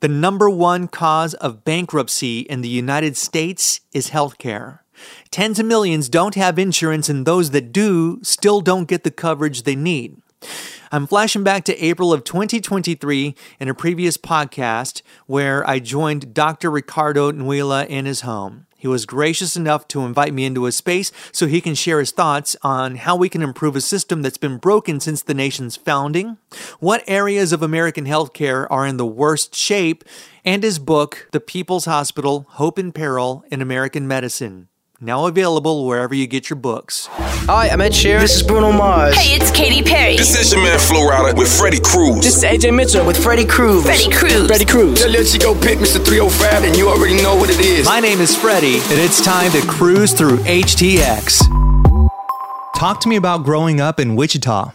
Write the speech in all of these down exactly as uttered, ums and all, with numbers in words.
The number one cause of bankruptcy in the United States is healthcare. Tens of millions don't have insurance, and those that do still don't get the coverage they need. I'm flashing back to April of twenty twenty-three in a previous podcast where I joined Doctor Ricardo Nuila in his home. He was gracious enough to invite me into his space so he can share his thoughts on how we can improve a system that's been broken since the nation's founding, what areas of American healthcare are in the worst shape, and his book, The People's Hospital: Hope and Peril in American Medicine. Now available wherever you get your books. Hi, I'm Ed Sheeran. This is Bruno Mars. Hey, it's Katy Perry. This is your man Flo Rida with Freddie Cruz. This is A J Mitchell with Freddie Cruz. Freddie Cruz. Freddie Cruz. Yo, let you go pick Mister three oh five, and you already know what it is. My name is Freddie, and it's time to cruise through H T X. Talk to me about growing up in Wichita.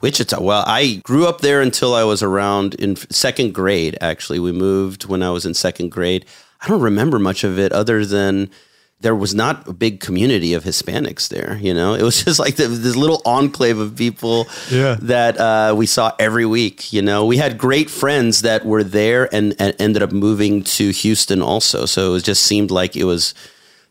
Wichita. Well, I grew up there until I was around in second grade, actually. We moved when I was in second grade. I don't remember much of it other than there was not a big community of Hispanics there, you know? It was just like the, this little enclave of people yeah. that uh, we saw every week, you know? We had great friends that were there and, and ended up moving to Houston also. So it just seemed like it was,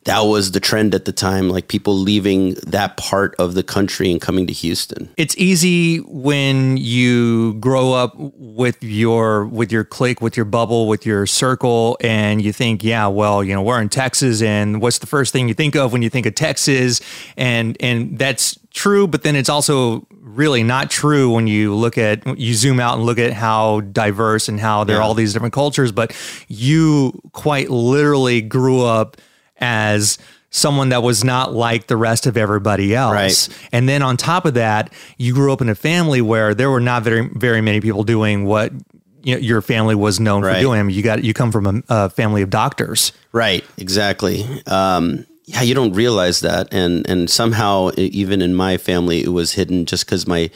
that was the trend at the time, like people leaving that part of the country and coming to Houston. It's easy when you grow up with your, with your clique, with your bubble, with your circle, and you think, yeah, well, you know, we're in Texas, and what's the first thing you think of when you think of Texas? And, and that's true, but then it's also really not true when you look at, you zoom out and look at how diverse and how there yeah. are all these different cultures, but you quite literally grew up as someone that was not like the rest of everybody else. Right. And then on top of that, you grew up in a family where there were not very, very many people doing what you know, your family was known right. for doing. I mean, you got, you come from a, a family of doctors. Right. Exactly. Um, yeah. You don't realize that. And, and somehow even in my family, it was hidden just because my,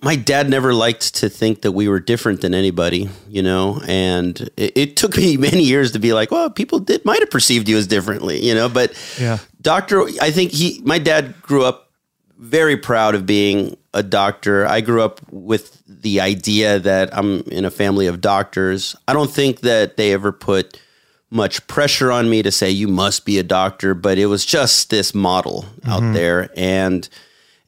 my dad never liked to think that we were different than anybody, you know, and it, it took me many years to be like, well, people did might have perceived you as differently, you know, but yeah. doctor, I think he, my dad grew up very proud of being a doctor. I grew up with the idea that I'm in a family of doctors. I don't think that they ever put much pressure on me to say you must be a doctor, but it was just this model mm-hmm. out there. And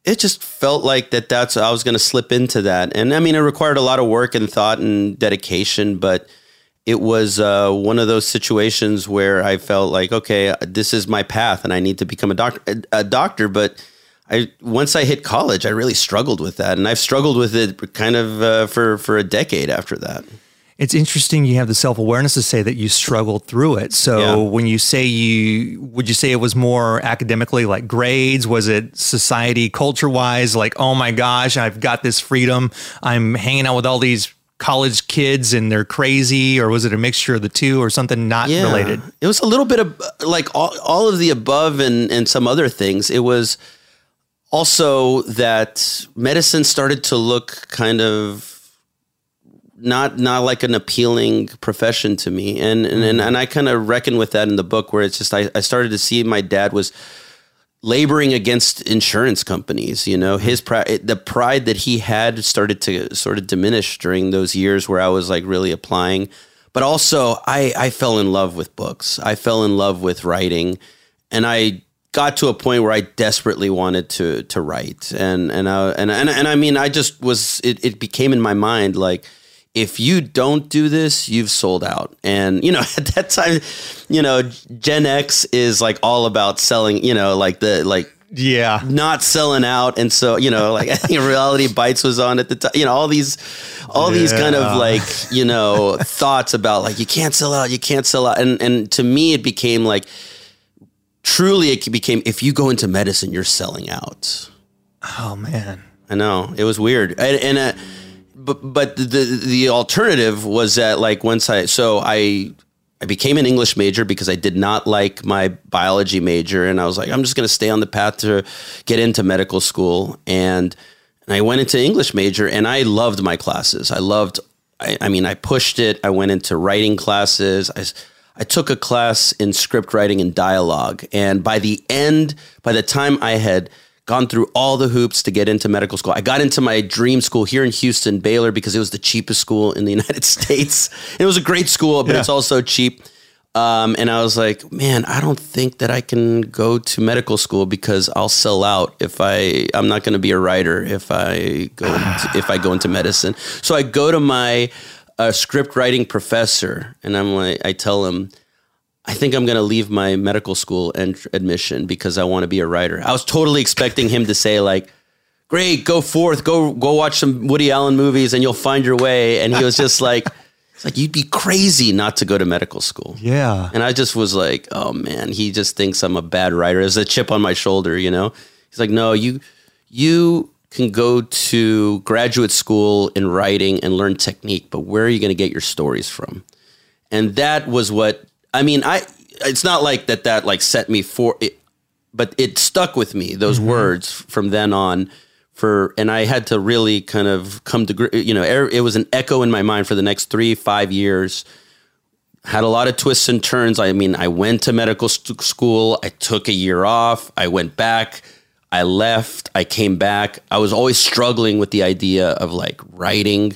it just felt like that that's, I was going to slip into that. And I mean, it required a lot of work and thought and dedication, but it was uh, one of those situations where I felt like, okay, this is my path and I need to become a doctor, a doctor. But I, once I hit college, I really struggled with that. And I've struggled with it kind of uh, for, for a decade after that. It's interesting you have the self-awareness to say that you struggled through it. So yeah. when you say you, would you say it was more academically like grades? Was it society, culture-wise, like, oh my gosh, I've got this freedom. I'm hanging out with all these college kids and they're crazy? Or was it a mixture of the two or something not yeah. related? It was a little bit of like all, all of the above and, and some other things. It was also that medicine started to look kind of not not like an appealing profession to me. And and, and, and I kind of reckon with that in the book where it's just, I, I started to see my dad was laboring against insurance companies, you know, his pride, the pride that he had started to sort of diminish during those years where I was like really applying. But also I, I fell in love with books. I fell in love with writing, and I got to a point where I desperately wanted to, to write. And, and I, and, and, and I mean, I just was, it, it became in my mind, like, if you don't do this, you've sold out. And, you know, at that time, you know, Gen X is like all about selling, you know, like the, like, yeah, not selling out. And so, you know, like I think Reality Bites was on at the time, you know, all these, all yeah. these kind of like, you know, thoughts about like, you can't sell out, you can't sell out. And, and to me, it became like, truly it became, if you go into medicine, you're selling out. Oh man. I know, it was weird. And, and, uh, But, but the the alternative was that like once I so I I became an English major because I did not like my biology major, and I was like, I'm just going to stay on the path to get into medical school, and and I went into English major, and I loved my classes. I loved I, I mean I pushed it. I went into writing classes. I I took a class in script writing and dialogue, and by the end by the time I had gone through all the hoops to get into medical school. I got into my dream school here in Houston, Baylor, because it was the cheapest school in the United States. It was a great school, but yeah. It's also cheap. Um, and I was like, man, I don't think that I can go to medical school because I'll sell out if I, I'm not going to be a writer if I go, into, if I go into medicine. So I go to my uh, script writing professor and I'm like, I tell him, I think I'm going to leave my medical school and admission because I want to be a writer. I was totally expecting him to say like, great, go forth, go, go watch some Woody Allen movies and you'll find your way. And he was just like, it's like, you'd be crazy not to go to medical school. Yeah. And I just was like, oh man, he just thinks I'm a bad writer. There's a chip on my shoulder, you know? He's like, no, you you can go to graduate school in writing and learn technique, but where are you going to get your stories from? And that was what, I mean, I it's not like that that like set me for, it, but it stuck with me, those mm-hmm. words from then on. For, and I had to really kind of come to, you know, it was an echo in my mind for the next three, five years. Had a lot of twists and turns. I mean, I went to medical st- school. I took a year off. I went back. I left. I came back. I was always struggling with the idea of like writing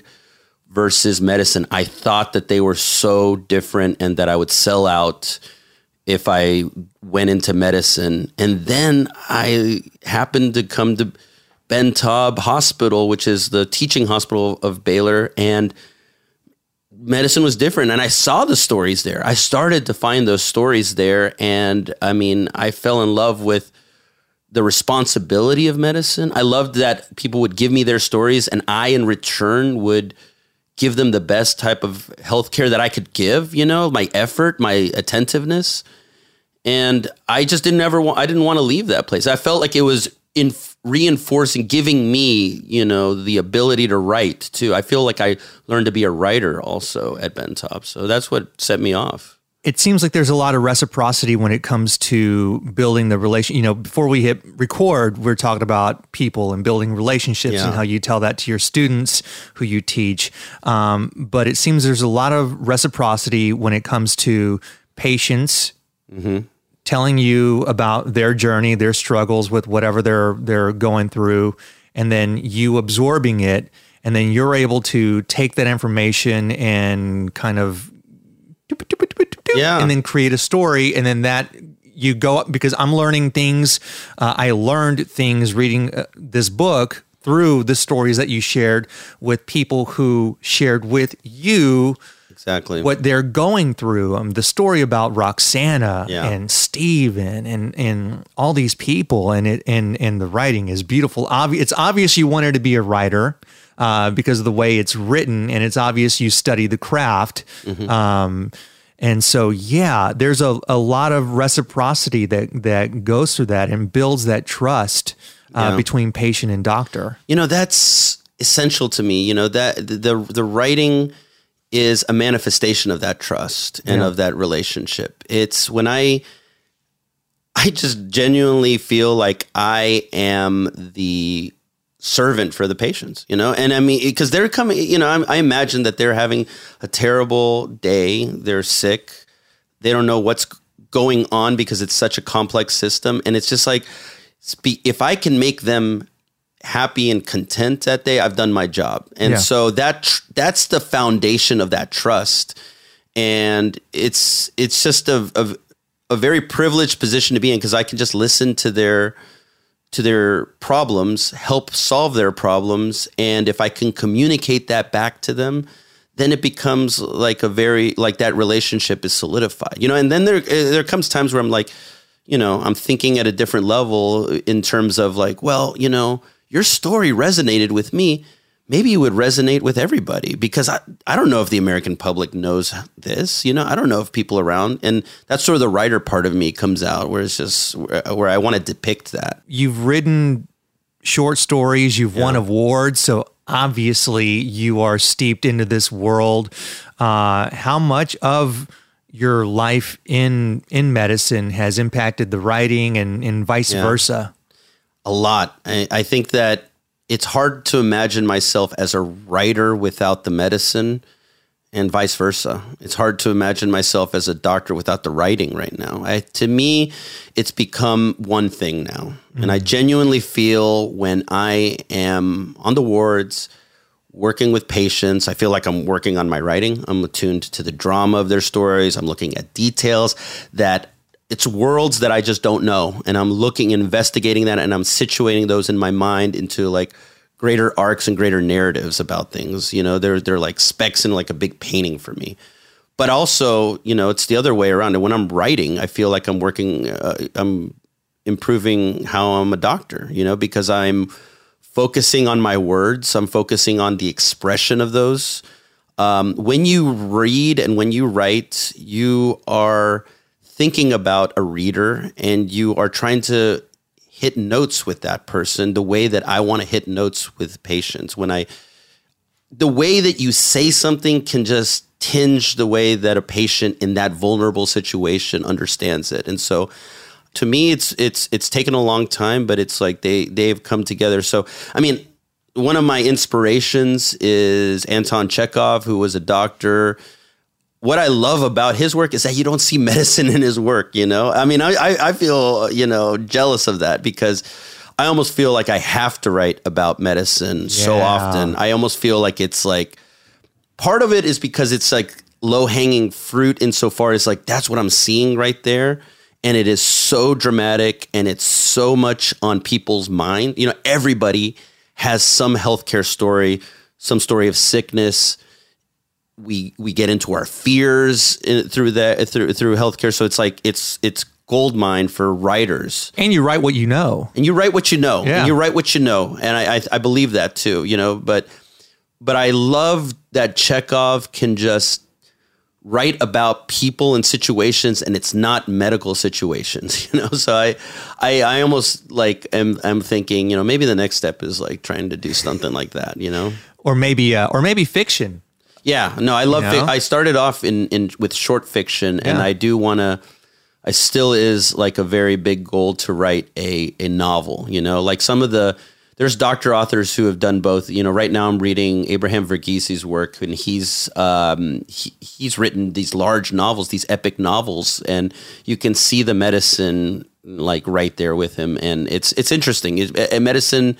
versus medicine. I thought that they were so different and that I would sell out if I went into medicine. And then I happened to come to Ben Taub Hospital, which is the teaching hospital of Baylor, and medicine was different. And I saw the stories there. I started to find those stories there. And I mean, I fell in love with the responsibility of medicine. I loved that people would give me their stories and I, in return, would give them the best type of healthcare that I could give, you know, my effort, my attentiveness. And I just didn't ever want, I didn't want to leave that place. I felt like it was in reinforcing, giving me, you know, the ability to write too. I feel like I learned to be a writer also at Ben Taub. So that's what set me off. It seems like there's a lot of reciprocity when it comes to building the relation. You know, before we hit record, we're talking about people and building relationships yeah. and how you tell that to your students who you teach. Um, but it seems there's a lot of reciprocity when it comes to patients, mm-hmm. telling you about their journey, their struggles with whatever they're they're going through, and then you absorbing it, and then you're able to take that information and kind of yeah. and then create a story, and then that you go up, because I'm learning things. Uh, I learned things reading uh, this book through the stories that you shared with people who shared with you exactly what they're going through. Um, the story about Roxana yeah. and Steve and, and, and all these people, and it, and, and the writing is beautiful. Obvi- it's obvious you wanted to be a writer uh, because of the way it's written, and it's obvious you study the craft. Mm-hmm. Um, and so, yeah, there's a, a lot of reciprocity that, that goes through that and builds that trust uh, yeah. between patient and doctor. You know, that's essential to me. You know, that the, the writing is a manifestation of that trust and yeah. of that relationship. It's when I, I just genuinely feel like I am the servant for the patients, you know? And I mean, because they're coming, you know, I, I imagine that they're having a terrible day. They're sick. They don't know what's going on because it's such a complex system. And it's just like, if I can make them happy and content that day, I've done my job. And yeah. so that, tr- that's the foundation of that trust. And it's, it's just a, a, a very privileged position to be in, because I can just listen to their, to their problems, help solve their problems. And if I can communicate that back to them, then it becomes like a very, like that relationship is solidified, you know? And then there, there comes times where I'm like, you know, I'm thinking at a different level in terms of like, well, you know, your story resonated with me. Maybe it would resonate with everybody, because I, I don't know if the American public knows this, you know, I don't know if people around, and that's sort of the writer part of me comes out, where it's just where, where I want to depict that. You've written short stories, you've yeah. won awards. So obviously you are steeped into this world. Uh, how much of your life in, in medicine has impacted the writing and, and vice yeah. versa? A lot. I, I think that it's hard to imagine myself as a writer without the medicine. and vice versa. It's hard to imagine myself as a doctor without the writing right now. I, to me, it's become one thing now. Mm-hmm. And I genuinely feel when I am on the wards working with patients, I feel like I'm working on my writing. I'm attuned to the drama of their stories. I'm looking at details that it's worlds that I just don't know. And I'm looking, investigating that, and I'm situating those in my mind into like greater arcs and greater narratives about things. You know, they're, they're like specks in like a big painting for me. But also, you know, it's the other way around. And when I'm writing, I feel like I'm working, uh, I'm improving how I'm a doctor, you know, because I'm focusing on my words. I'm focusing on the expression of those. Um, when you read and when you write, you are thinking about a reader and you are trying to hit notes with that person the way that I want to hit notes with patients. When I, the way that you say something can just tinge the way that a patient in that vulnerable situation understands it. And so to me, it's, it's, it's taken a long time, but it's like they, they've come together. So, I mean, one of my inspirations is Anton Chekhov, who was a doctor. What I love about his work is that you don't see medicine in his work, you know? I mean, I, I feel, you know, jealous of that because I almost feel like I have to write about medicine yeah. so often. I almost feel like it's like, part of it is because it's like low-hanging fruit insofar as like, that's what I'm seeing right there. And it is so dramatic and it's so much on people's mind. You know, everybody has some healthcare story, some story of sickness. We we get into our fears in, through that through through healthcare, so it's like it's it's gold mine for writers. And you write what you know, and you write what you know, yeah. and you write what you know, and I, I I believe that too, you know. But but I love that Chekhov can just write about people and situations, and it's not medical situations, you know. So I I I almost like am I'm thinking, you know, maybe the next step is like trying to do something like that, you know, or maybe uh, or maybe fiction. Yeah, no, I love, you know? fi- I started off in, in with short fiction yeah. and I do want to, I still is like a very big goal to write a, a novel, you know, like some of the, there's doctor authors who have done both, you know, right now I'm reading Abraham Verghese' work and he's, um, he, he's written these large novels, these epic novels, and you can see the medicine like right there with him. And it's, it's interesting. It, medicine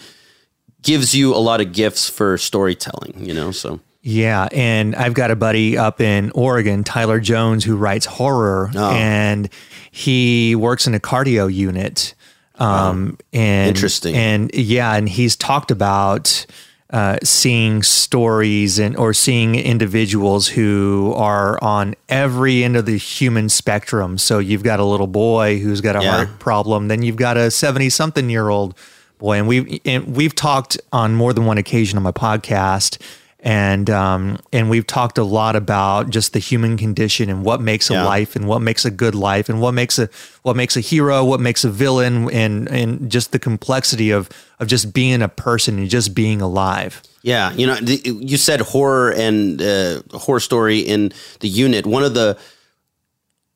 gives you a lot of gifts for storytelling, you know, so. Yeah. And I've got a buddy up in Oregon, Tyler Jones, who writes horror oh. and he works in a cardio unit. Um, wow. and interesting. And yeah. And he's talked about uh, seeing stories and, or seeing individuals who are on every end of the human spectrum. So you've got a little boy who's got a yeah. heart problem. Then you've got a seventy something year old boy. And we've, and we've talked on more than one occasion on my podcast. And, um, and we've talked a lot about just the human condition and what makes a yeah. life and what makes a good life and what makes a, what makes a hero, what makes a villain, and, and just the complexity of, of just being a person and just being alive. Yeah. You know, the, you said horror and, uh, horror story in the unit. One of the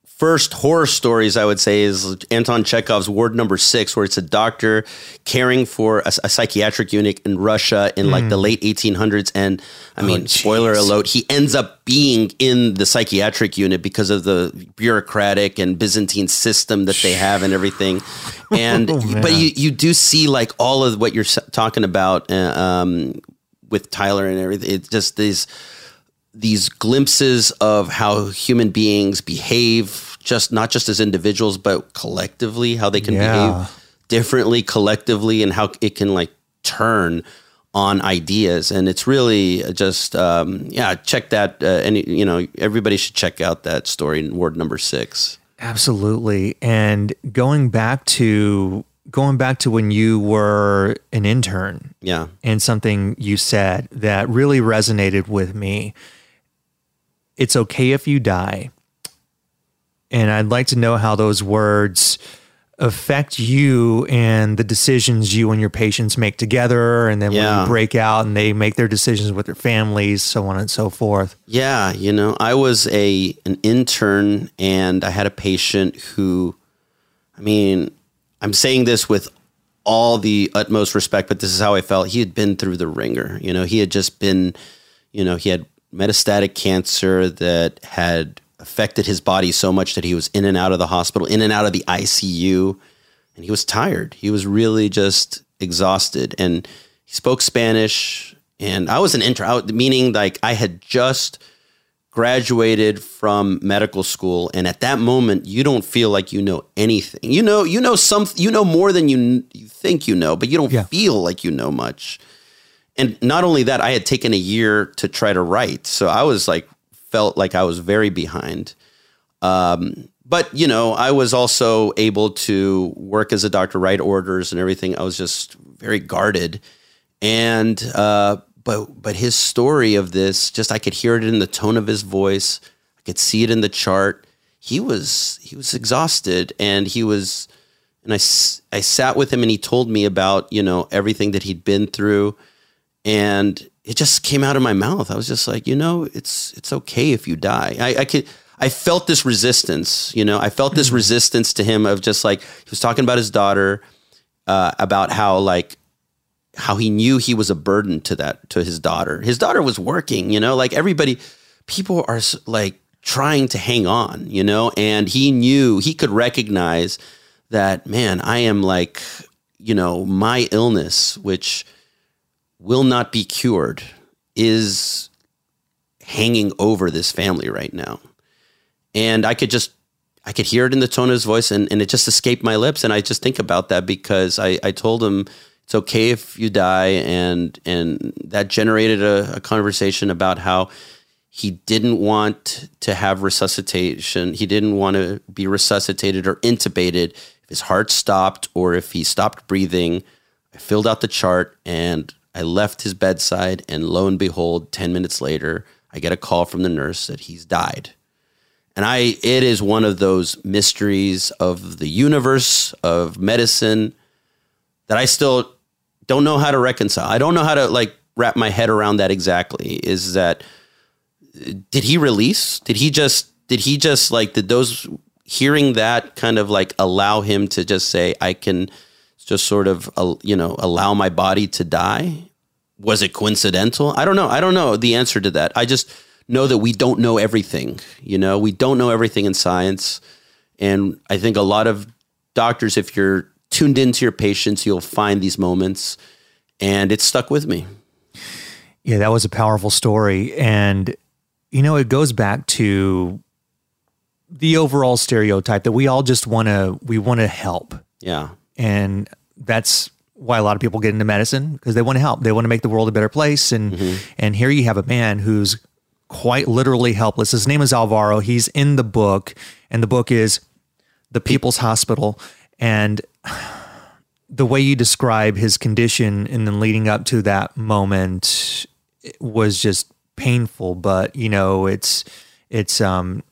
first horror stories I would say is Anton Chekhov's Ward Number Six, where it's a doctor caring for a, a psychiatric unit in Russia in mm. like the late eighteen hundreds. And I oh, mean, geez. Spoiler alert, he ends up being in the psychiatric unit because of the bureaucratic and Byzantine system that they have and everything. And, oh, but you, you do see like all of what you're talking about, um, with Tyler and everything. It's just these, these glimpses of how human beings behave, just not just as individuals, but collectively, how they can yeah. behave differently collectively and how it can like turn on ideas. And it's really just, um, yeah, check that. Uh, any, you know, everybody should check out that story in Ward Number Six. Absolutely. And going back to, Going back to when you were an intern yeah, and something you said that really resonated with me, it's okay if you die. And I'd like to know how those words affect you and the decisions you and your patients make together. And then yeah. when you break out and they make their decisions with their families, so on and so forth. Yeah. You know, I was a, an intern and I had a patient who, I mean, I'm saying this with all the utmost respect, but this is how I felt. He had been through the ringer. You know, he had just been, you know, he had metastatic cancer that had affected his body so much that he was in and out of the hospital, in and out of the I C U, and he was tired. He was really just exhausted, and he spoke Spanish. And I was an intern, meaning like I had just graduated from medical school, and at that moment, you don't feel like you know anything. You know, you know some, you know more than you, you think you know, but you don't yeah. feel like you know much. And not only that, I had taken a year to try to write, so I was like, felt like I was very behind. Um, but you know, I was also able to work as a doctor, write orders, and everything. I was just very guarded. And, uh, but, but his story of this, just, I could hear it in the tone of his voice. I could see it in the chart. He was, he was exhausted, and he was, and I, I sat with him, and he told me about, you know, everything that he'd been through, and it just came out of my mouth. I was just like, you know, it's, it's okay if you die. I, I could, I felt this resistance, you know, I felt this resistance to him of just like, he was talking about his daughter, uh, about how like, how he knew he was a burden to that, to his daughter. His daughter was working, you know, like everybody, people are like trying to hang on, you know, and he knew, he could recognize that, man, I am like, you know, my illness, which will not be cured, is hanging over this family right now. And I could just, I could hear it in the tone of his voice, and, and it just escaped my lips. And I just think about that, because I, I told him, it's okay if you die, and and that generated a, a conversation about how he didn't want to have resuscitation. He didn't want to be resuscitated or intubated if his heart stopped or if he stopped breathing. I filled out the chart, and I left his bedside, and lo and behold, ten minutes later, I get a call from the nurse that he's died. And I, it is one of those mysteries of the universe, of medicine, that I still don't know how to reconcile. I don't know how to like wrap my head around that exactly. Is that, did he release? Did he just, did he just like, did those hearing that kind of like allow him to just say, I can just sort of, uh, you know, allow my body to die? Was it coincidental? I don't know. I don't know the answer to that. I just know that we don't know everything. You know, we don't know everything in science. And I think a lot of doctors, if you're tuned into your patients, you'll find these moments, and it stuck with me. Yeah, that was a powerful story. And, you know, it goes back to the overall stereotype that we all just want to, we want to help. Yeah. And that's why a lot of people get into medicine, because they want to help. They want to make the world a better place. And, mm-hmm. and here you have a man who's quite literally helpless. His name is Alvaro. He's in the book, and the book is The People's Hospital. And the way you describe his condition and then leading up to that moment was just painful. But, you know, it's, it's, um,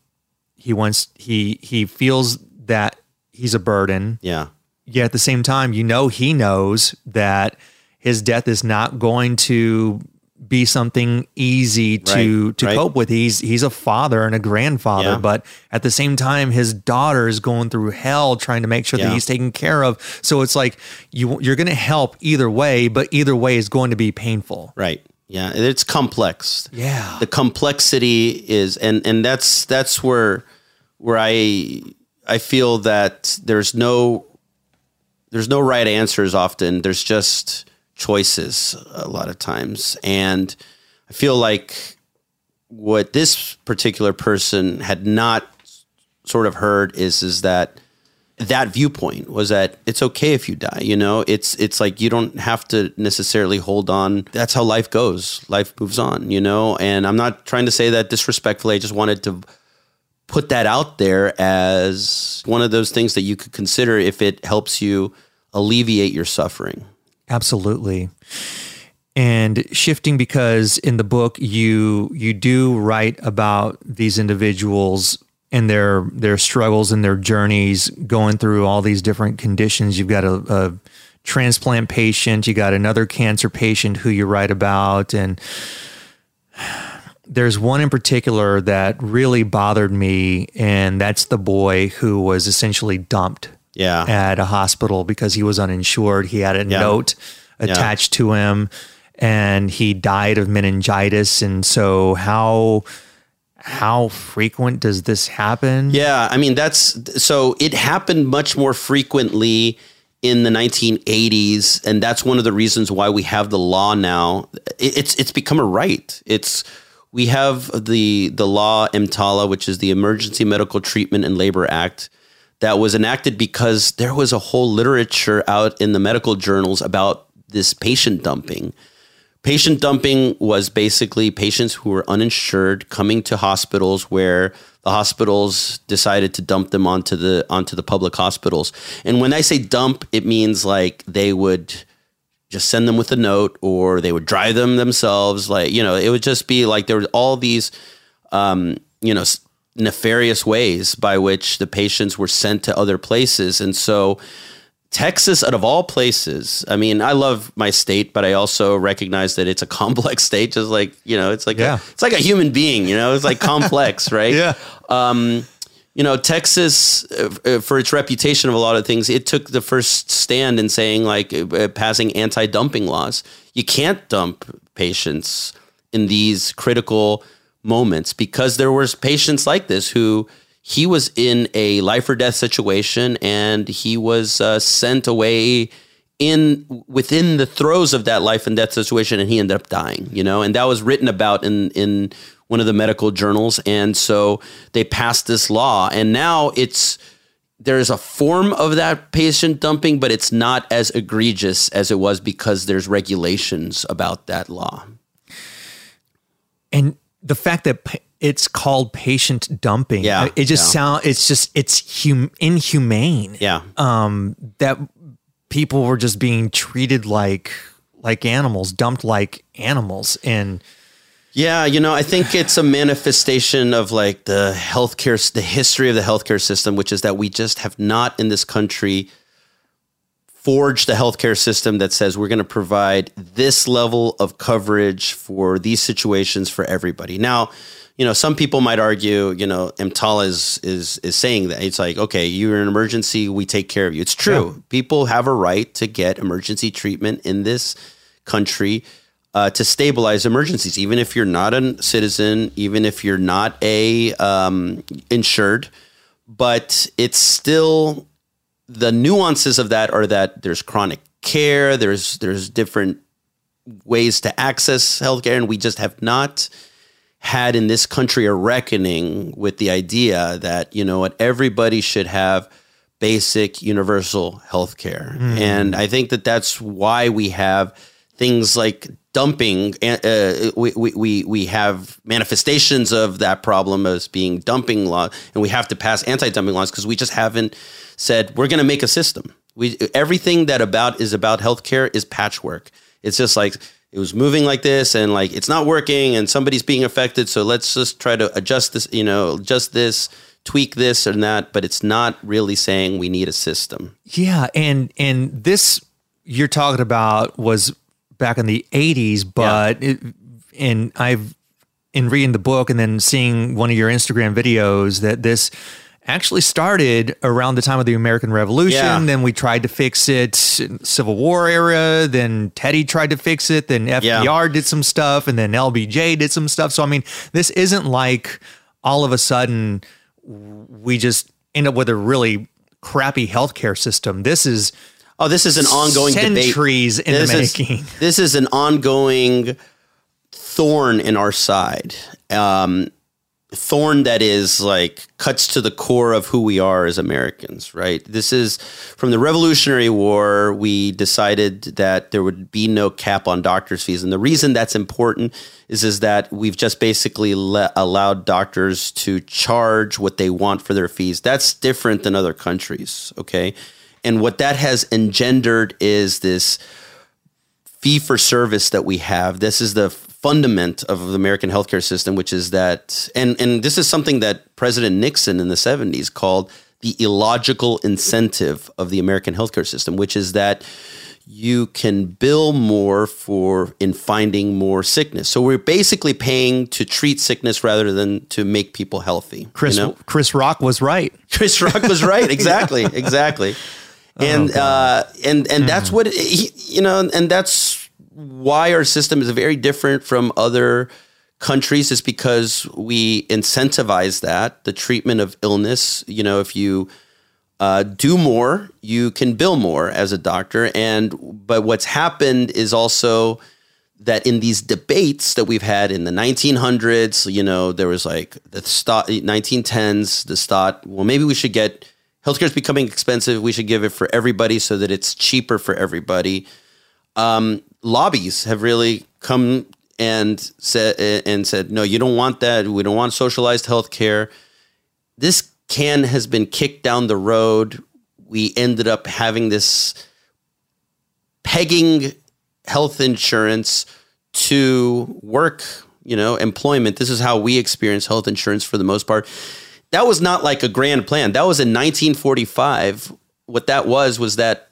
he wants, he, he feels that he's a burden. Yeah. Yet at the same time, you know, he knows that his death is not going to be something easy to, right, to right. cope with. He's, he's a father and a grandfather, yeah. but at the same time, his daughter is going through hell trying to make sure yeah. that he's taken care of. So it's like you, you're going to help either way, but either way is going to be painful. Right. Yeah. It's complex. Yeah. The complexity is, and, and that's, that's where, where I, I feel that there's no, there's no right answers often. There's just choices a lot of times. And I feel like what this particular person had not sort of heard is, is that that viewpoint was that it's okay if you die, you know, it's, it's like, you don't have to necessarily hold on. That's how life goes. Life moves on, you know, and I'm not trying to say that disrespectfully. I just wanted to put that out there as one of those things that you could consider if it helps you alleviate your suffering. Absolutely. And shifting, because in the book you you do write about these individuals and their their struggles and their journeys going through all these different conditions. You've got a, a transplant patient, you got another cancer patient who you write about, and there's one in particular that really bothered me, and that's the boy who was essentially dumped. Yeah. At a hospital because he was uninsured. He had a yeah. note attached yeah. to him, and he died of meningitis. And so how, how frequent does this happen? Yeah. I mean, that's, so it happened much more frequently in the nineteen eighties. And that's one of the reasons why we have the law now. It's, it's become a right. It's, we have the, the law EMTALA, which is the Emergency Medical Treatment and Labor Act, that was enacted because there was a whole literature out in the medical journals about this patient dumping. Patient dumping was basically patients who were uninsured coming to hospitals where the hospitals decided to dump them onto the onto the public hospitals. And when I say dump, it means like they would just send them with a note, or they would drive them themselves. Like, you know, it would just be like there were all these, um, you know, nefarious ways by which the patients were sent to other places. And so Texas, out of all places, I mean, I love my state, but I also recognize that it's a complex state. Just like, you know, it's like, yeah. a, it's like a human being, you know, it's like complex, right? Yeah. Um, you know, Texas, uh, for its reputation of a lot of things, it took the first stand in saying, like, uh, passing anti-dumping laws. You can't dump patients in these critical moments, because there was patients like this who, he was in a life or death situation, and he was uh, sent away in within the throes of that life and death situation, and he ended up dying, you know, and that was written about in, in one of the medical journals. And so they passed this law, and now it's, there is a form of that patient dumping, but it's not as egregious as it was because there's regulations about that law. And the fact that pa- it's called patient dumping. Yeah, it just yeah. sound. It's just it's hum, inhumane. Yeah, um, that people were just being treated like like animals, dumped like animals, and yeah, you know, I think it's a manifestation of like the healthcare, the history of the healthcare system, which is that we just have not in this country forged the healthcare system that says we're going to provide this level of coverage for these situations for everybody. Now, you know, some people might argue, you know, EMTALA is, is, is saying that it's like, okay, you're in an emergency, we take care of you. It's true. Yeah. People have a right to get emergency treatment in this country uh, to stabilize emergencies. Even if you're not a citizen, even if you're not a um, insured, but it's still, the nuances of that are that there's chronic care, there's, there's different ways to access healthcare, and we just have not had in this country a reckoning with the idea that, you know what, everybody should have basic universal health care. Mm. And I think that that's why we have things like dumping. Uh, we, we, we have manifestations of that problem as being dumping law, and we have to pass anti-dumping laws because we just haven't said we're going to make a system. We, everything that about is about healthcare is patchwork. It's just like, it was moving like this, and like, it's not working, and somebody's being affected. So let's just try to adjust this, you know, adjust this, tweak this and that, but it's not really saying we need a system. Yeah. And, and this you're talking about was back in the eighties, but, yeah. it, and I've, in reading the book and then seeing one of your Instagram videos, that this actually started around the time of the American Revolution. Yeah. Then we tried to fix it, Civil War era. Then Teddy tried to fix it. Then F D R yeah. did some stuff, and then L B J did some stuff. So, I mean, this isn't like all of a sudden we just end up with a really crappy healthcare system. This is oh, this is an ongoing centuries debate. in this the making. Is, this is an ongoing thorn in our side. Um, thorn that is like cuts to the core of who we are as Americans, right? This is from the Revolutionary War. We decided that there would be no cap on doctors' fees. And the reason that's important is, is that we've just basically le- allowed doctors to charge what they want for their fees. That's different than other countries. Okay. And what that has engendered is this fee for service that we have. This is the fundament of the American healthcare system, which is that, and, and this is something that President Nixon in the seventies called the illogical incentive of the American healthcare system, which is that you can bill more for in finding more sickness. So we're basically paying to treat sickness rather than to make people healthy. Chris, you know? Chris Rock was right. Chris Rock was right. Exactly. yeah. Exactly. And, oh, uh, and, and mm. that's what, he, you know, and that's why our system is very different from other countries is because we incentivize that, the treatment of illness. You know, if you uh, do more, you can bill more as a doctor. And but what's happened is also that in these debates that we've had in the nineteen hundreds, you know, there was like the thought, nineteen tens, this thought, well, maybe we should get, healthcare is becoming expensive, we should give it for everybody so that it's cheaper for everybody. Um, lobbies have really come and said, and said, no, you don't want that. We don't want socialized healthcare. This can has been kicked down the road. We ended up having this pegging health insurance to work, you know, employment. This is how we experience health insurance for the most part. That was not like a grand plan. That was in nineteen forty-five. What that was, was that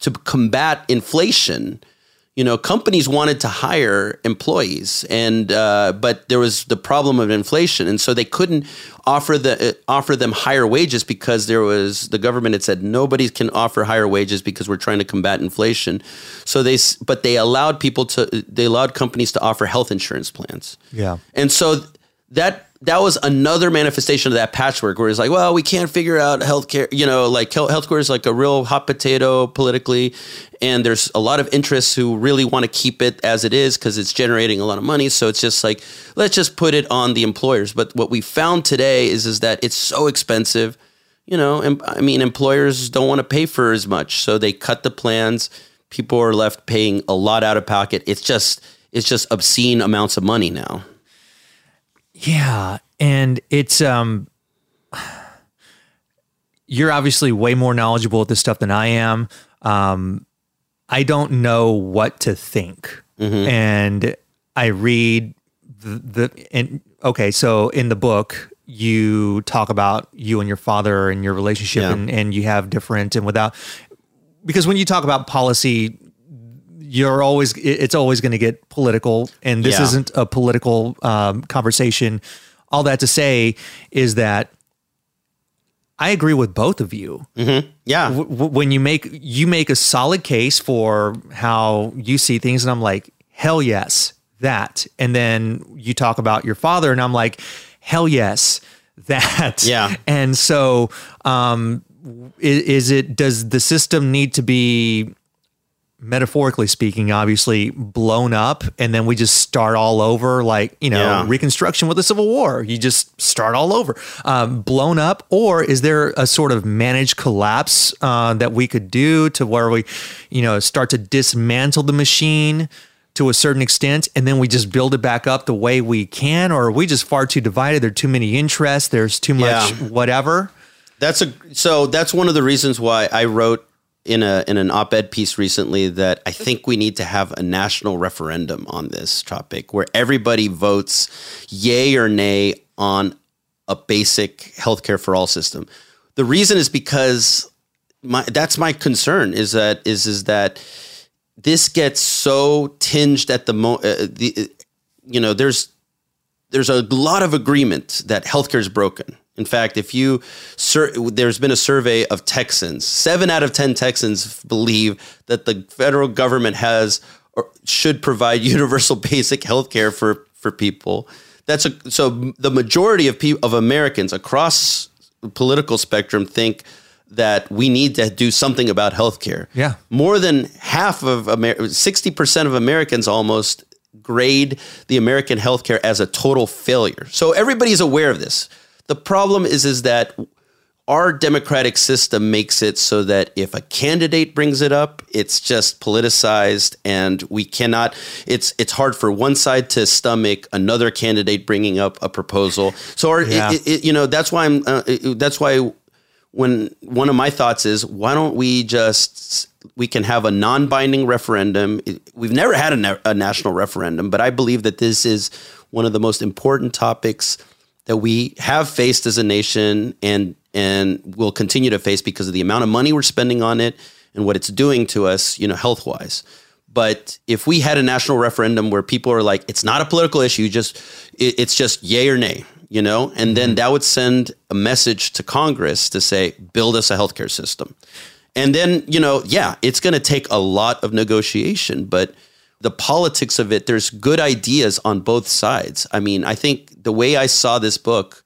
to combat inflation, you know, companies wanted to hire employees and, uh, but there was the problem of inflation. And so they couldn't offer the, uh, offer them higher wages because there was, the government had said, nobody can offer higher wages because we're trying to combat inflation. So they, but they allowed people to, they allowed companies to offer health insurance plans. Yeah. And so that, that was another manifestation of that patchwork where it's like, well, we can't figure out healthcare, you know, like healthcare is like a real hot potato politically. And there's a lot of interests who really want to keep it as it is because it's generating a lot of money. So it's just like, let's just put it on the employers. But what we found today is, is that it's so expensive, you know, and I mean, employers don't want to pay for as much. So they cut the plans. People are left paying a lot out of pocket. It's just, it's just obscene amounts of money now. Yeah. And it's, um, you're obviously way more knowledgeable at this stuff than I am. Um, I don't know what to think. Mm-hmm. And I read the, the, and okay. So in the book, you talk about you and your father and your relationship yeah. and, and you have different and without, because when you talk about policy, you're always, it's always going to get political, and this yeah. isn't a political um, conversation. All that to say is that I agree with both of you. Mm-hmm. Yeah. W- w- when you make, you make a solid case for how you see things, and I'm like, hell yes, that. And then you talk about your father and I'm like, hell yes, that. Yeah. And so um, is, is it, does the system need to be, metaphorically speaking, obviously blown up, and then we just start all over, like, you know, yeah. Reconstruction with the Civil War, you just start all over, um, blown up? Or is there a sort of managed collapse uh, that we could do to where we, you know, start to dismantle the machine to a certain extent, and then we just build it back up the way we can? Or are we just far too divided? There are too many interests. There's too much yeah. whatever. That's a, so that's one of the reasons why I wrote in a in an op-ed piece recently that I think we need to have a national referendum on this topic where everybody votes yay or nay on a basic healthcare for all system. The reason is because my that's my concern is that is is that this gets so tinged at the mo uh, the you know there's there's a lot of agreement that healthcare is broken. In fact, if you, sur- there's been a survey of Texans, seven out of ten Texans believe that the federal government has or should provide universal basic health care for, for people. That's a, so the majority of people, of Americans across the political spectrum think that we need to do something about health care. Yeah. More than half of Amer- sixty percent of Americans almost grade the American healthcare as a total failure. So everybody's aware of this. The problem is, is that our democratic system makes it so that if a candidate brings it up, it's just politicized, and we cannot, it's, it's hard for one side to stomach another candidate bringing up a proposal. So, our, yeah. it, it, you know, that's why I'm, uh, it, that's why when one of my thoughts is, why don't we just, we can have a non-binding referendum. We've never had a, na- a national referendum, but I believe that this is one of the most important topics that we have faced as a nation and and will continue to face because of the amount of money we're spending on it and what it's doing to us, you know, health-wise. But if we had a national referendum where people are like, it's not a political issue, just it, it's just yay or nay, you know, and then that would send a message to Congress to say, build us a healthcare system. And then, you know, yeah, it's going to take a lot of negotiation, but the politics of it, there's good ideas on both sides. I mean, I think the way I saw this book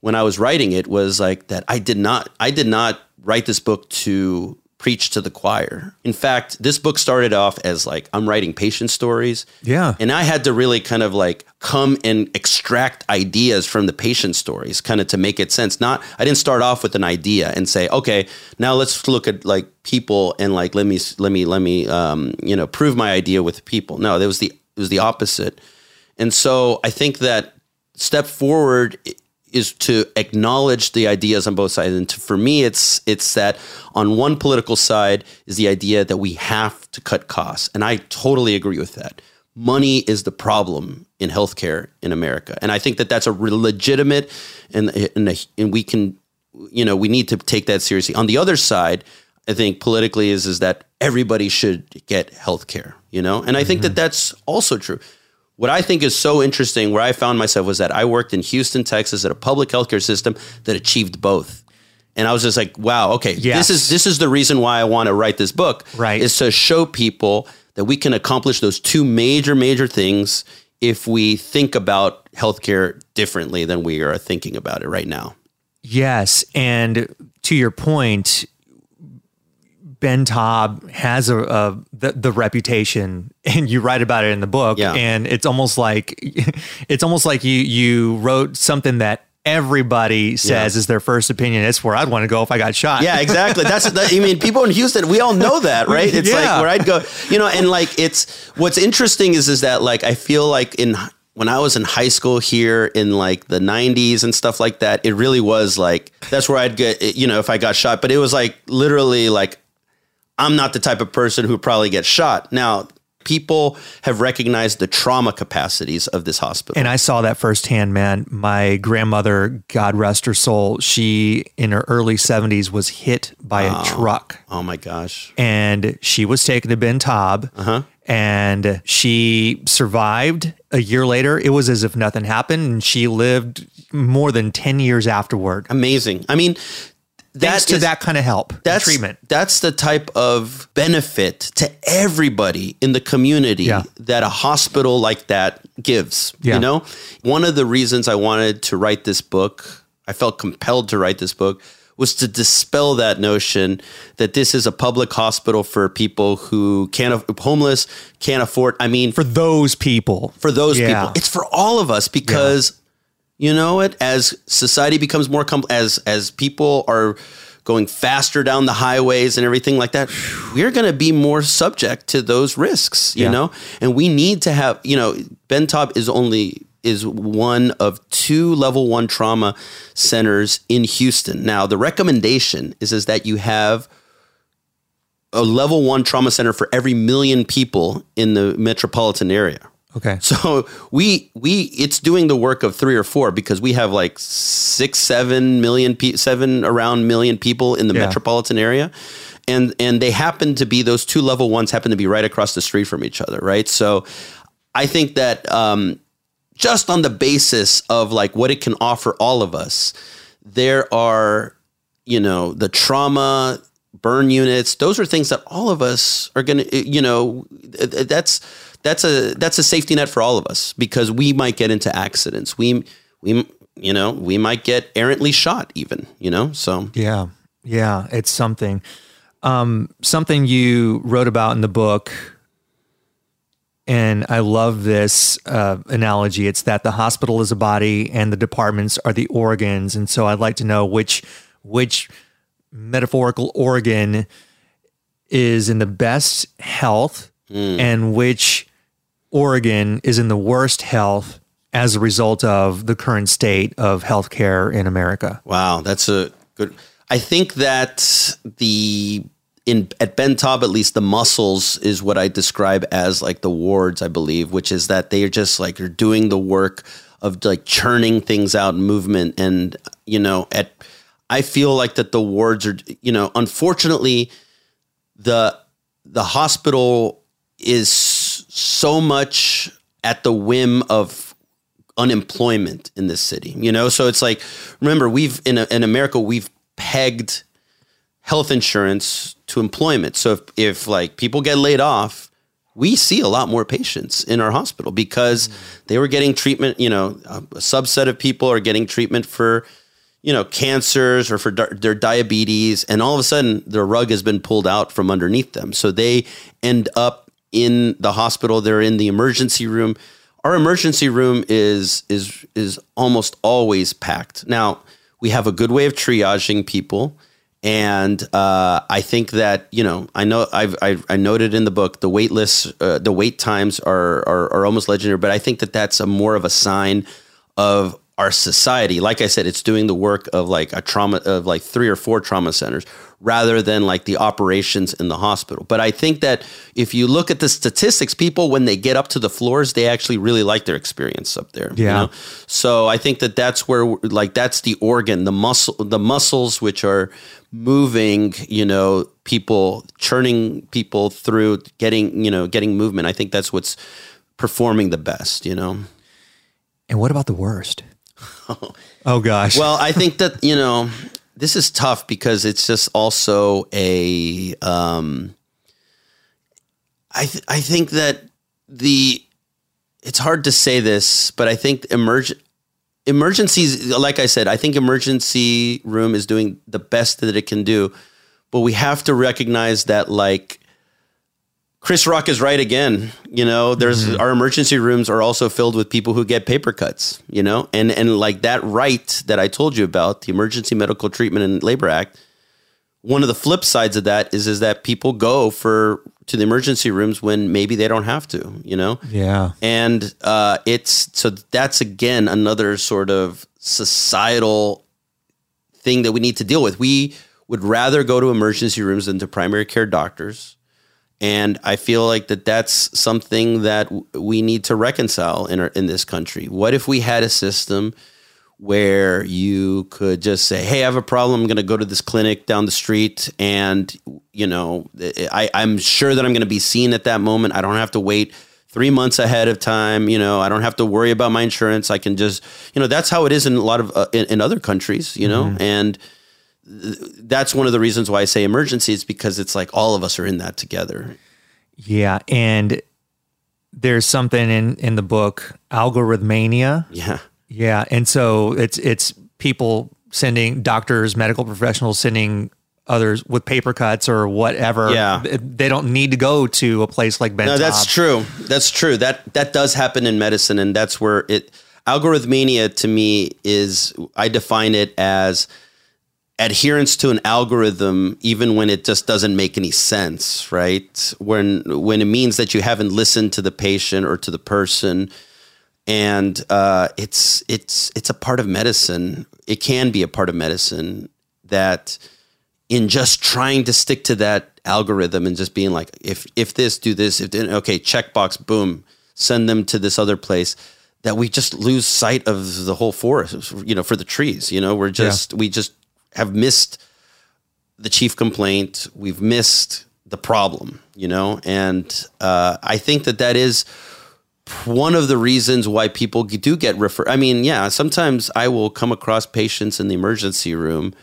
when I was writing it was like that I did not, I did not write this book to preach to the choir. In fact, this book started off as like, I'm writing patient stories. Yeah. And I had to really kind of like come and extract ideas from the patient stories kind of to make it sense. Not, I didn't start off with an idea and say, okay, now let's look at like people and like, let me, let me, let me, um, you know, prove my idea with people. No, that was the, it was the opposite. And so I think that step forward is to acknowledge the ideas on both sides. And to, for me, it's, it's that on one political side is the idea that we have to cut costs. And I totally agree with that. Money is the problem in healthcare in America. And I think that that's a legitimate and, and, a, and we can, you know, we need to take that seriously. On the other side, I think politically is, is that everybody should get healthcare, you know? And I mm-hmm. think that that's also true. What I think is so interesting, where I found myself, was that I worked in Houston, Texas, at a public healthcare system that achieved both. And I was just like, wow, okay, yes. this is this is the reason why I want to write this book, right? Is to show people that we can accomplish those two major, major things if we think about healthcare differently than we are thinking about it right now. Yes, and to your point, Ben Taub has a, a the, the reputation, and you write about it in the book, yeah. and it's almost like it's almost like you you wrote something that everybody says yeah. is their first opinion. It's where I'd want to go if I got shot. Yeah, exactly. That's that, I mean, people in Houston, we all know that, right? It's yeah. like where I'd go, you know. And like, it's what's interesting is is that like I feel like in when I was in high school here in like the nineties and stuff like that, it really was like that's where I'd get, you know, if I got shot. But it was like literally like, I'm not the type of person who probably gets shot. Now, people have recognized the trauma capacities of this hospital. And I saw that firsthand, man. My grandmother, God rest her soul, she, in her early seventies, was hit by oh. a truck. Oh, my gosh. And she was taken to Ben Taub. Uh-huh. And she survived. A year later, it was as if nothing happened. And she lived more than ten years afterward. Amazing. I mean... Thanks that to is, that kind of help, that's, treatment. That's the type of benefit to everybody in the community yeah. that a hospital like that gives, yeah. you know? One of the reasons I wanted to write this book, I felt compelled to write this book, was to dispel that notion that this is a public hospital for people who can't, homeless, can't afford, I mean. For those people. For those yeah. people. It's for all of us because- yeah. You know it, as society becomes more complex, as as people are going faster down the highways and everything like that, we're going to be more subject to those risks, you yeah. know? And we need to have, you know, Ben Taub is only, is one of two level one trauma centers in Houston. Now, the recommendation is, is that you have a level one trauma center for every million people in the metropolitan area. Okay. So we, we, it's doing the work of three or four because we have like six, seven million, pe- seven around million people in the yeah. metropolitan area. And, and they happen to be, those two level ones happen to be right across the street from each other. Right. So I think that, um, just on the basis of like what it can offer all of us, there are, you know, the trauma, burn units, those are things that all of us are going to, you know, that's, That's a that's a safety net for all of us because we might get into accidents. We we you know we might get errantly shot even, you know. So yeah, yeah, it's something. Um, something you wrote about in the book, and I love this uh, analogy. It's that the hospital is a body and the departments are the organs, and so I'd like to know which which metaphorical organ is in the best health mm. and which Oregon is in the worst health as a result of the current state of healthcare in America. Wow, that's a good. I think that the in at Ben Taub, at least the muscles is what I describe as like the wards, I believe, which is that they are just like you're doing the work of like churning things out, movement, and you know, at I feel like that the wards are, you know, unfortunately the the hospital is so much at the whim of unemployment in this city, you know? So it's like, remember, we've in, in America, we've pegged health insurance to employment. So if, if like people get laid off, we see a lot more patients in our hospital because mm-hmm. they were getting treatment. You know, a subset of people are getting treatment for, you know, cancers or for di- their diabetes. And all of a sudden the rug has been pulled out from underneath them. So they end up in the hospital. They're in the emergency room. Our emergency room is, is, is almost always packed. Now we have a good way of triaging people. And uh, I think that, you know, I know I've, I've I noted in the book, the wait lists, uh, the wait times are, are, are almost legendary, but I think that that's a more of a sign of our society. Like I said, it's doing the work of like a trauma of like three or four trauma centers rather than like the operations in the hospital. But I think that if you look at the statistics, people, when they get up to the floors, they actually really like their experience up there. Yeah. You know? So I think that that's where like, that's the organ, the muscle, the muscles, which are moving, you know, people, churning people through, getting, you know, getting movement. I think that's what's performing the best, you know? And what about the worst? Oh. oh gosh. Well, I think that, you know, this is tough because it's just also a, um, I, th- I think that the, it's hard to say this, but I think emerg- emergencies, like I said, I think emergency room is doing the best that it can do, but we have to recognize that like, Chris Rock is right again. You know, there's mm-hmm. our emergency rooms are also filled with people who get paper cuts, you know, and, and like that right that I told you about, the Emergency Medical Treatment and Labor Act. One of the flip sides of that is, is that people go for to the emergency rooms when maybe they don't have to, you know? Yeah. And uh, it's so that's, again, another sort of societal thing that we need to deal with. We would rather go to emergency rooms than to primary care doctors. And I feel like that that's something that we need to reconcile in our, in this country. What if we had a system where you could just say, hey, I have a problem. I'm going to go to this clinic down the street. And, you know, I, I'm sure that I'm going to be seen at that moment. I don't have to wait three months ahead of time. You know, I don't have to worry about my insurance. I can just, you know, that's how it is in a lot of uh, in, in other countries, you know, mm. and that's one of the reasons why I say emergency is because it's like all of us are in that together. Yeah. And there's something in, in the book, algorithmania. Yeah. Yeah. And so it's, it's people sending doctors, medical professionals sending others with paper cuts or whatever. Yeah. They don't need to go to a place like Ben Taub. No, that's true. That's true. That, that does happen in medicine. And that's where it, algorithmania to me is, I define it as adherence to an algorithm, even when it just doesn't make any sense, right? When when it means that you haven't listened to the patient or to the person, and uh, it's it's it's a part of medicine. It can be a part of medicine that, in just trying to stick to that algorithm and just being like, if if this, do this, if okay, checkbox, boom, send them to this other place, that we just lose sight of the whole forest, you know, for the trees. You know, we're just yeah. we just have missed the chief complaint. We've missed the problem, you know? And uh, I think that that is one of the reasons why people do get referred. I mean, yeah, sometimes I will come across patients in the emergency room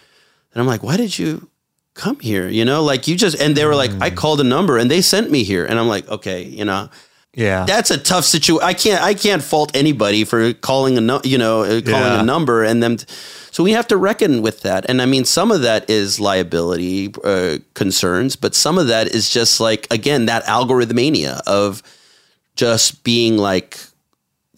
and I'm like, why did you come here? You know, like you just, and they were like, I called a number and they sent me here. And I'm like, okay, you know, yeah, that's a tough situation. I can't, I can't fault anybody for calling a, no- you know, calling yeah. a number and them. T- so we have to reckon with that. And I mean, some of that is liability uh, concerns, but some of that is just like, again, that algorithmania of just being like,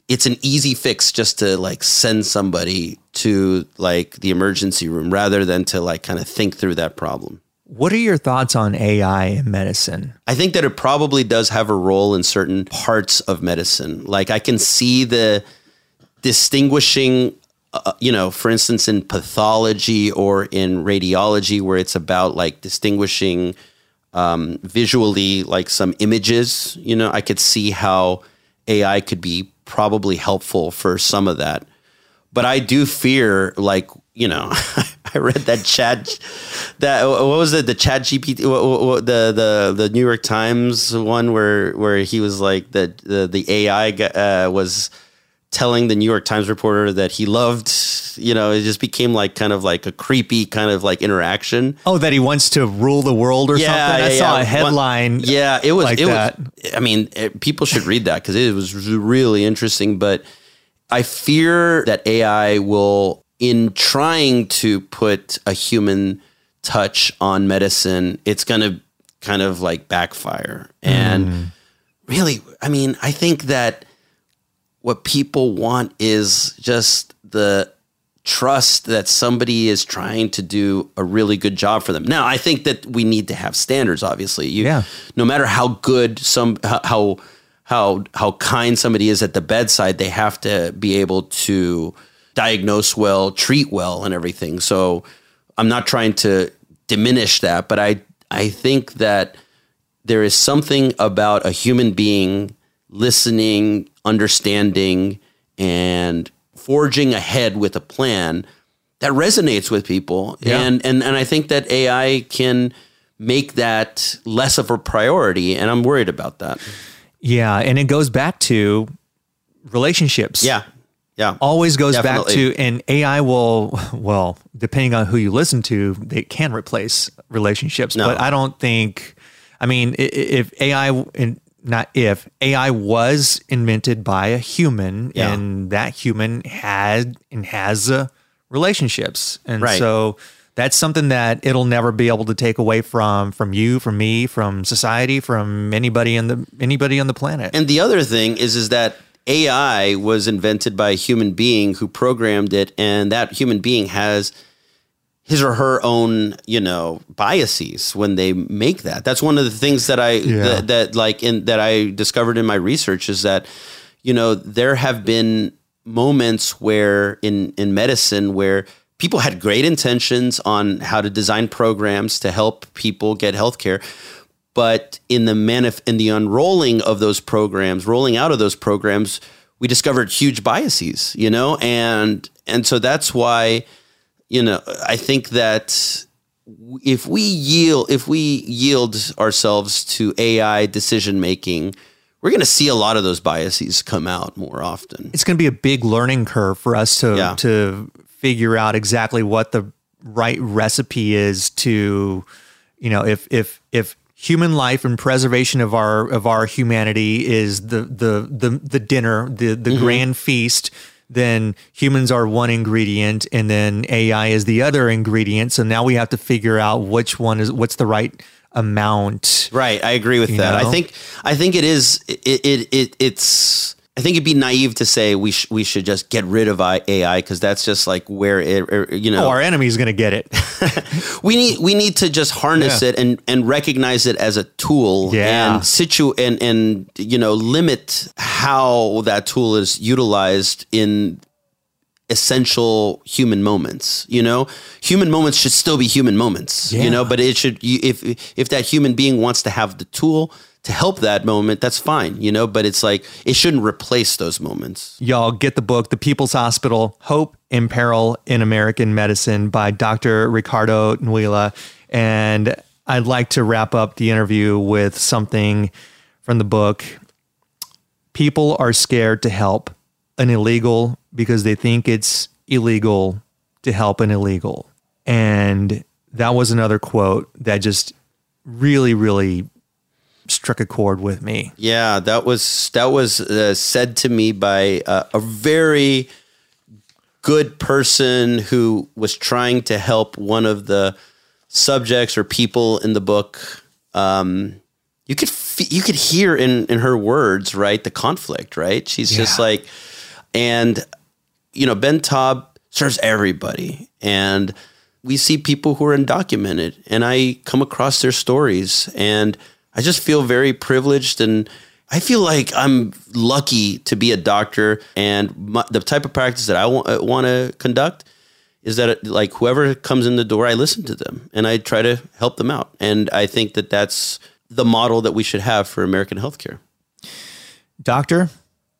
it's an easy fix just to like send somebody to like the emergency room rather than to like kind of think through that problem. What are your thoughts on A I in medicine? I think that it probably does have a role in certain parts of medicine. Like I can see the distinguishing, uh, you know, for instance, in pathology or in radiology, where it's about like distinguishing um, visually, like some images, you know, I could see how A I could be probably helpful for some of that. But I do fear like, you know, I read that chat, that what was it? The ChatGPT, what, what, what, the the the New York Times one where where he was like that the the A I uh, was telling the New York Times reporter that he loved, you know, it just became like kind of like a creepy kind of like interaction. Oh, that he wants to rule the world or yeah, something? I yeah, saw yeah. a headline. Yeah, it was, like it that. was, I mean, it, people should read that because it was really interesting. But I fear that A I will, in trying to put a human touch on medicine, it's going to kind of like backfire. And mm. really, I mean, I think that what people want is just the trust that somebody is trying to do a really good job for them. Now, I think that we need to have standards, obviously. You, yeah. No matter how good some, how, how, how kind somebody is at the bedside, they have to be able to diagnose well, treat well, and everything. So I'm not trying to diminish that, but I, I think that there is something about a human being listening, understanding, and forging ahead with a plan that resonates with people. Yeah. And, and and I think that A I can make that less of a priority, and I'm worried about that. Yeah, and it goes back to relationships. Yeah, yeah. Always goes Definitely. back to, and A I will, well, depending on who you listen to, they can replace relationships. No. But I don't think, I mean, if A I... and Not if A I was invented by a human, yeah. and that human had and has uh, relationships, and right. so that's something that it'll never be able to take away from from you, from me, from society, from anybody in the anybody on the planet. And the other thing is, is that A I was invented by a human being who programmed it, and that human being has his or her own, you know, biases when they make that. That's one of the things that I, yeah. that, that like in, that I discovered in my research is that, you know, there have been moments where in, in medicine where people had great intentions on how to design programs to help people get healthcare. But in the manif- in the unrolling of those programs, rolling out of those programs, we discovered huge biases, you know, and, and so that's why, you know, I think that if we yield, if we yield ourselves to A I decision making, we're going to see a lot of those biases come out more often. It's going to be a big learning curve for us to yeah. to figure out exactly what the right recipe is to, you know, if if if human life and preservation of our of our humanity is the the the the dinner, the the mm-hmm. grand feast. Then humans are one ingredient and then A I is the other ingredient. So now we have to figure out which one is, what's the right amount. Right. I agree with that. Know? I think, I think it is, it, it, it it's, I think it'd be naive to say we sh- we should just get rid of A I because that's just like where it, you know. Oh, our enemy's going to get it. we need, we need to just harness yeah. it and, and recognize it as a tool yeah. and situ and, and, you know, limit how that tool is utilized in essential human moments. You know, human moments should still be human moments, yeah. you know, but it should, if, if that human being wants to have the tool to help that moment, that's fine, you know, but it's like, it shouldn't replace those moments. Y'all get the book, The People's Hospital, Hope and Peril in American Medicine by Doctor Ricardo Nuila. And I'd like to wrap up the interview with something from the book. People are scared to help an illegal because they think it's illegal to help an illegal. And that was another quote that just really, really struck a chord with me. Yeah, that was that was uh, said to me by uh, a very good person who was trying to help one of the subjects or people in the book. Um, you could f- you could hear in in her words, right, the conflict, right? She's yeah. just like, and you know, Ben Taub serves everybody, and we see people who are undocumented, and I come across their stories and I just feel very privileged, and I feel like I'm lucky to be a doctor. And my, the type of practice that I want, want to conduct is that, it, like, whoever comes in the door, I listen to them and I try to help them out. And I think that that's the model that we should have for American healthcare. Doctor,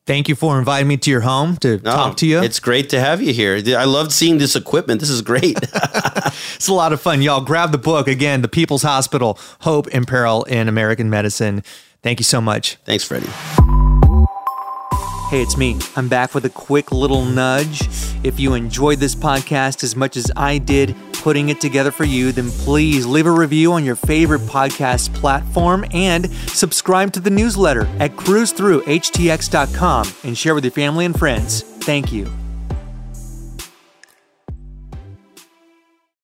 thank you for inviting me to your home to no, talk to you. It's great to have you here. I loved seeing this equipment. This is great. It's a lot of fun. Y'all grab the book again, The People's Hospital, Hope and Peril in American Medicine. Thank you so much. Thanks, Freddie. Hey, it's me. I'm back with a quick little nudge. If you enjoyed this podcast as much as I did putting it together for you, then please leave a review on your favorite podcast platform and subscribe to the newsletter at cruise through h t x dot com and share with your family and friends. Thank you.